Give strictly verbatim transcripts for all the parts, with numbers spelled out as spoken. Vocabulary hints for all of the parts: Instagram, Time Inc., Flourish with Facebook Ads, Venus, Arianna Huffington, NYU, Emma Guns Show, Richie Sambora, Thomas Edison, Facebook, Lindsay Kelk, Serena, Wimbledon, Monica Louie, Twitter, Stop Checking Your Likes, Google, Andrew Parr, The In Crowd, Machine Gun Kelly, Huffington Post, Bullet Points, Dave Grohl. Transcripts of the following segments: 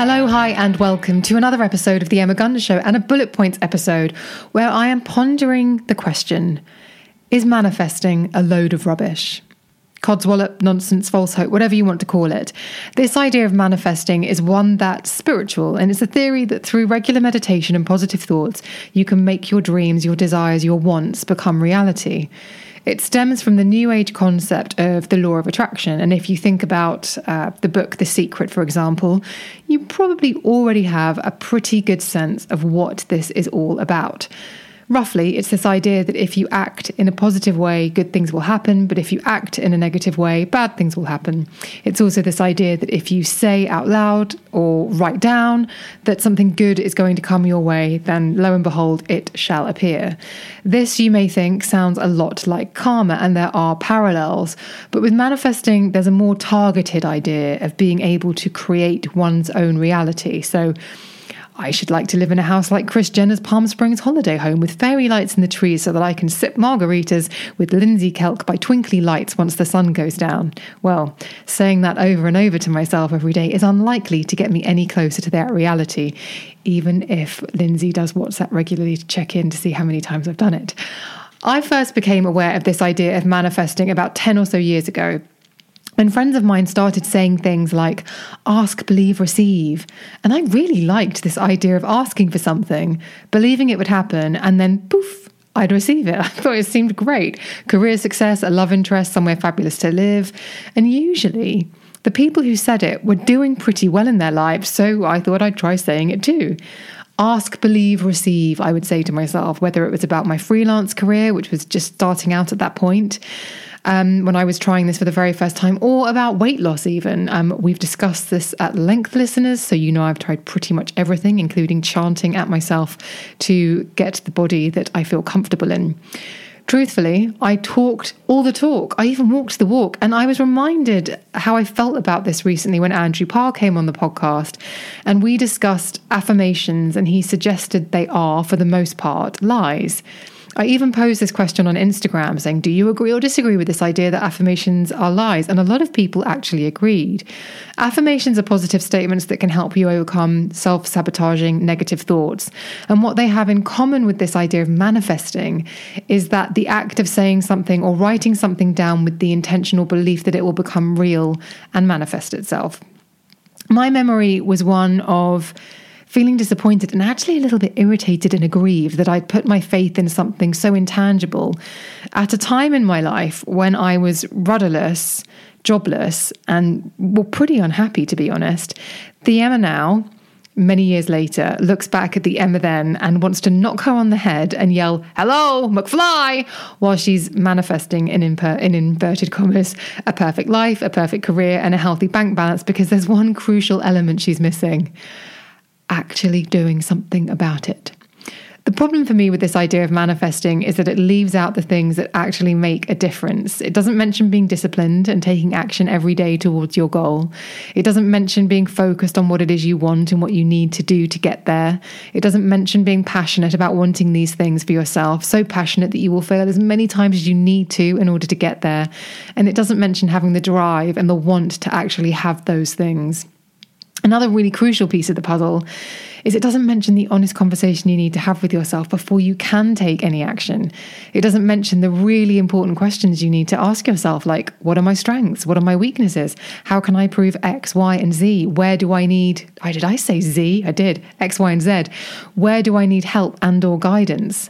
Hello, hi, and welcome to another episode of the Emma Guns Show and a Bullet Points episode where I am pondering the question, is manifesting a load of rubbish? Codswallop, nonsense, false hope, whatever you want to call it. This idea of manifesting is one that's spiritual, and it's a theory that through regular meditation and positive thoughts, you can make your dreams, your desires, your wants become reality. It stems from the New Age concept of the law of attraction. And if you think about uh, the book The Secret, for example, you probably already have a pretty good sense of what this is all about. Roughly, it's this idea that if you act in a positive way, good things will happen, but if you act in a negative way, bad things will happen. It's also this idea that if you say out loud or write down that something good is going to come your way, then lo and behold, it shall appear. This, you may think, sounds a lot like karma, and there are parallels, but with manifesting, there's a more targeted idea of being able to create one's own reality. So, I should like to live in a house like Kris Jenner's Palm Springs holiday home with fairy lights in the trees so that I can sip margaritas with Lindsay Kelk by twinkly lights once the sun goes down. Well, saying that over and over to myself every day is unlikely to get me any closer to that reality, even if Lindsay does WhatsApp regularly to check in to see how many times I've done it. I first became aware of this idea of manifesting about ten or so years ago, when friends of mine started saying things like, ask, believe, receive. And I really liked this idea of asking for something, believing it would happen, and then poof, I'd receive it. I thought it seemed great. Career success, a love interest, somewhere fabulous to live. And usually, the people who said it were doing pretty well in their lives, so I thought I'd try saying it too. Ask, believe, receive, I would say to myself, whether it was about my freelance career, which was just starting out at that point, Um, when I was trying this for the very first time, or about weight loss even. Um, we've discussed this at length, listeners, so you know I've tried pretty much everything, including chanting at myself to get the body that I feel comfortable in. Truthfully, I talked all the talk. I even walked the walk. And I was reminded how I felt about this recently when Andrew Parr came on the podcast and we discussed affirmations, and he suggested they are, for the most part, lies. I even posed this question on Instagram saying, do you agree or disagree with this idea that affirmations are lies? And a lot of people actually agreed. Affirmations are positive statements that can help you overcome self-sabotaging negative thoughts. And what they have in common with this idea of manifesting is that the act of saying something or writing something down with the intentional belief that it will become real and manifest itself. My memory was one of feeling disappointed and actually a little bit irritated and aggrieved that I'd put my faith in something so intangible at a time in my life when I was rudderless, jobless, and well, pretty unhappy, to be honest. The Emma now, many years later, looks back at the Emma then and wants to knock her on the head and yell, hello, McFly, while she's manifesting in, imper- in inverted commas, a perfect life, a perfect career, and a healthy bank balance, because there's one crucial element she's missing: actually doing something about it. The problem for me with this idea of manifesting is that it leaves out the things that actually make a difference. It doesn't mention being disciplined and taking action every day towards your goal. It doesn't mention being focused on what it is you want and what you need to do to get there. It doesn't mention being passionate about wanting these things for yourself, so passionate that you will fail as many times as you need to in order to get there. And it doesn't mention having the drive and the want to actually have those things. Another really crucial piece of the puzzle is it doesn't mention the honest conversation you need to have with yourself before you can take any action. It doesn't mention the really important questions you need to ask yourself, like, what are my strengths? What are my weaknesses? How can I prove X, Y, and Z? Where do I need, oh, did I say Z? I did, X, Y, and Z. Where do I need help and or guidance?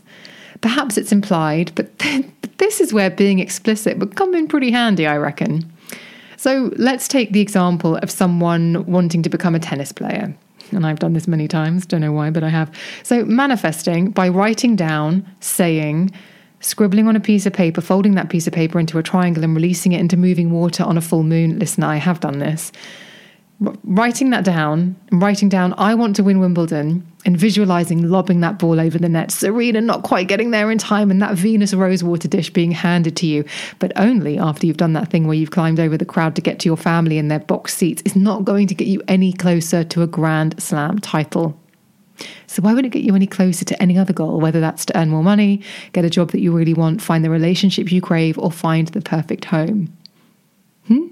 Perhaps it's implied, but th- this is where being explicit would come in pretty handy, I reckon. So let's take the example of someone wanting to become a tennis player. And I've done this many times, don't know why, but I have. So manifesting by writing down, saying, scribbling on a piece of paper, folding that piece of paper into a triangle and releasing it into moving water on a full moon. Listen, I have done this. Writing that down, writing down, I want to win Wimbledon, and visualizing lobbing that ball over the net, Serena not quite getting there in time, and that Venus rosewater dish being handed to you, but only after you've done that thing where you've climbed over the crowd to get to your family in their box seats, is not going to get you any closer to a Grand Slam title. So why would it get you any closer to any other goal, whether that's to earn more money, get a job that you really want, find the relationship you crave, or find the perfect home? Hmm?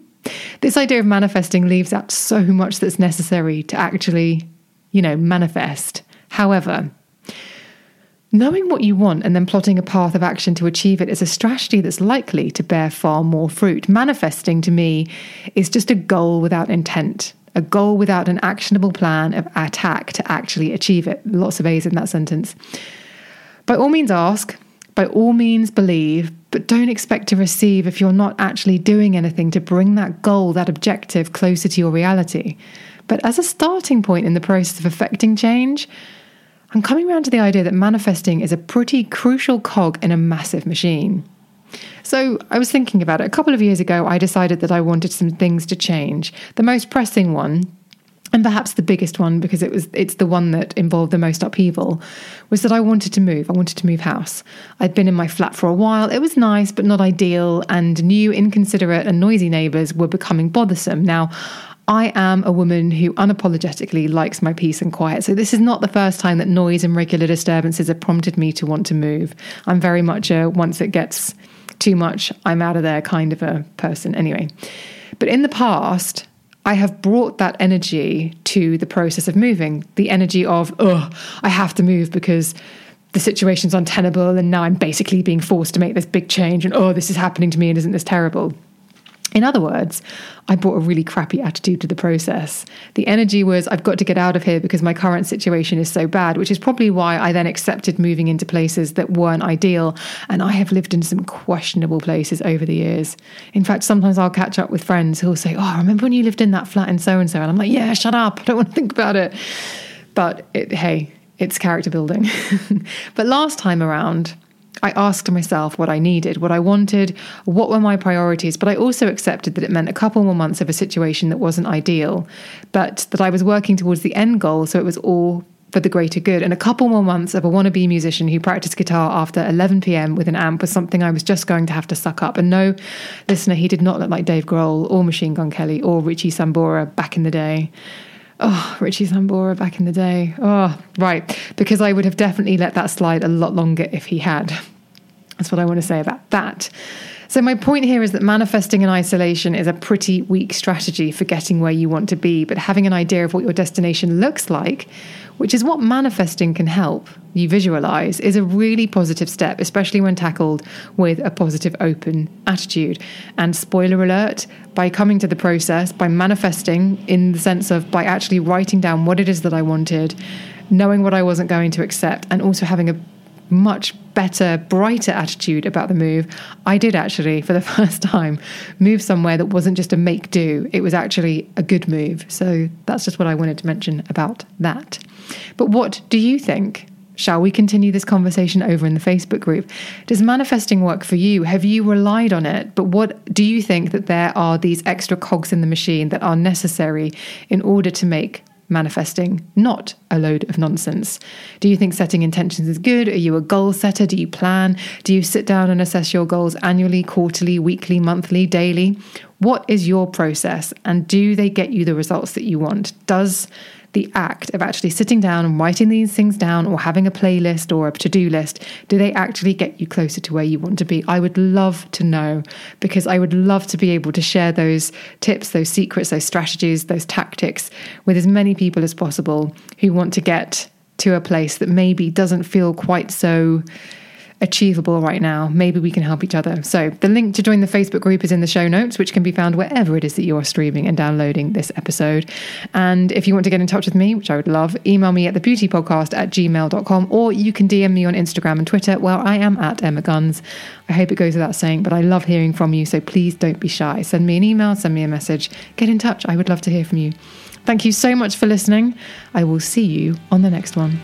this idea of manifesting leaves out so much that's necessary to actually, you know, manifest. However, knowing what you want and then plotting a path of action to achieve it is a strategy that's likely to bear far more fruit. Manifesting, to me, is just a goal without intent, a goal without an actionable plan of attack to actually achieve it. Lots of A's in that sentence. By all means ask, by all means believe, but don't expect to receive if you're not actually doing anything to bring that goal, that objective, closer to your reality. But as a starting point in the process of affecting change, I'm coming around to the idea that manifesting is a pretty crucial cog in a massive machine. So I was thinking about it. A couple of years ago, I decided that I wanted some things to change. The most pressing one, and perhaps the biggest one, because it was it's the one that involved the most upheaval, was that I wanted to move. I wanted to move house. I'd been in my flat for a while. It was nice, but not ideal, and new, inconsiderate and noisy neighbours were becoming bothersome. Now, I am a woman who unapologetically likes my peace and quiet, so this is not the first time that noise and regular disturbances have prompted me to want to move. I'm very much a once it gets too much, I'm out of there kind of a person anyway. But in the past, I have brought that energy to the process of moving, the energy of, oh, I have to move because the situation's untenable and now I'm basically being forced to make this big change and, oh, this is happening to me and isn't this terrible? In other words, I brought a really crappy attitude to the process. The energy was, I've got to get out of here because my current situation is so bad, which is probably why I then accepted moving into places that weren't ideal. And I have lived in some questionable places over the years. In fact, sometimes I'll catch up with friends who'll say, oh, remember when you lived in that flat in so-and-so? And I'm like, yeah, shut up. I don't want to think about it. But it, hey, it's character building. But last time around, I asked myself what I needed, what I wanted, what were my priorities, but I also accepted that it meant a couple more months of a situation that wasn't ideal, but that I was working towards the end goal, so it was all for the greater good, and a couple more months of a wannabe musician who practiced guitar after eleven p.m. with an amp was something I was just going to have to suck up. And no, listener, he did not look like Dave Grohl or Machine Gun Kelly or Richie Sambora back in the day. Oh, Richie Sambora back in the day. Oh, right. Because I would have definitely let that slide a lot longer if he had. That's what I want to say about that. So my point here is that manifesting in isolation is a pretty weak strategy for getting where you want to be, but having an idea of what your destination looks like, which is what manifesting can help you visualize, is a really positive step, especially when tackled with a positive, open attitude. And spoiler alert, by coming to the process, by manifesting in the sense of by actually writing down what it is that I wanted, knowing what I wasn't going to accept, and also having a much better, brighter attitude about the move, I did actually, for the first time, move somewhere that wasn't just a make do. It was actually a good move. So that's just what I wanted to mention about that. But what do you think? Shall we continue this conversation over in the Facebook group? Does manifesting work for you? Have you relied on it? But what do you think that there are these extra cogs in the machine that are necessary in order to make manifesting not a load of nonsense? Do you think setting intentions is good? Are you a goal setter? Do you plan? Do you sit down and assess your goals annually, quarterly, weekly, monthly, daily? What is your process? And do they get you the results that you want? Does the act of actually sitting down and writing these things down, or having a playlist or a to-do list, do they actually get you closer to where you want to be? I would love to know, because I would love to be able to share those tips, those secrets, those strategies, those tactics with as many people as possible who want to get to a place that maybe doesn't feel quite so achievable right now. Maybe we can help each other. So the link to join the Facebook group is in the show notes, which can be found wherever it is that you're streaming and downloading this episode. And if you want to get in touch with me, which I would love, email me at the beauty podcast at gmail dot com, or you can D M me on Instagram and Twitter, where I am at Emma Guns. I hope it goes without saying, but I love hearing from you, so please don't be shy. Send me an email, send me a message, get in touch. I would love to hear from you. Thank you so much for listening. I will see you on the next one.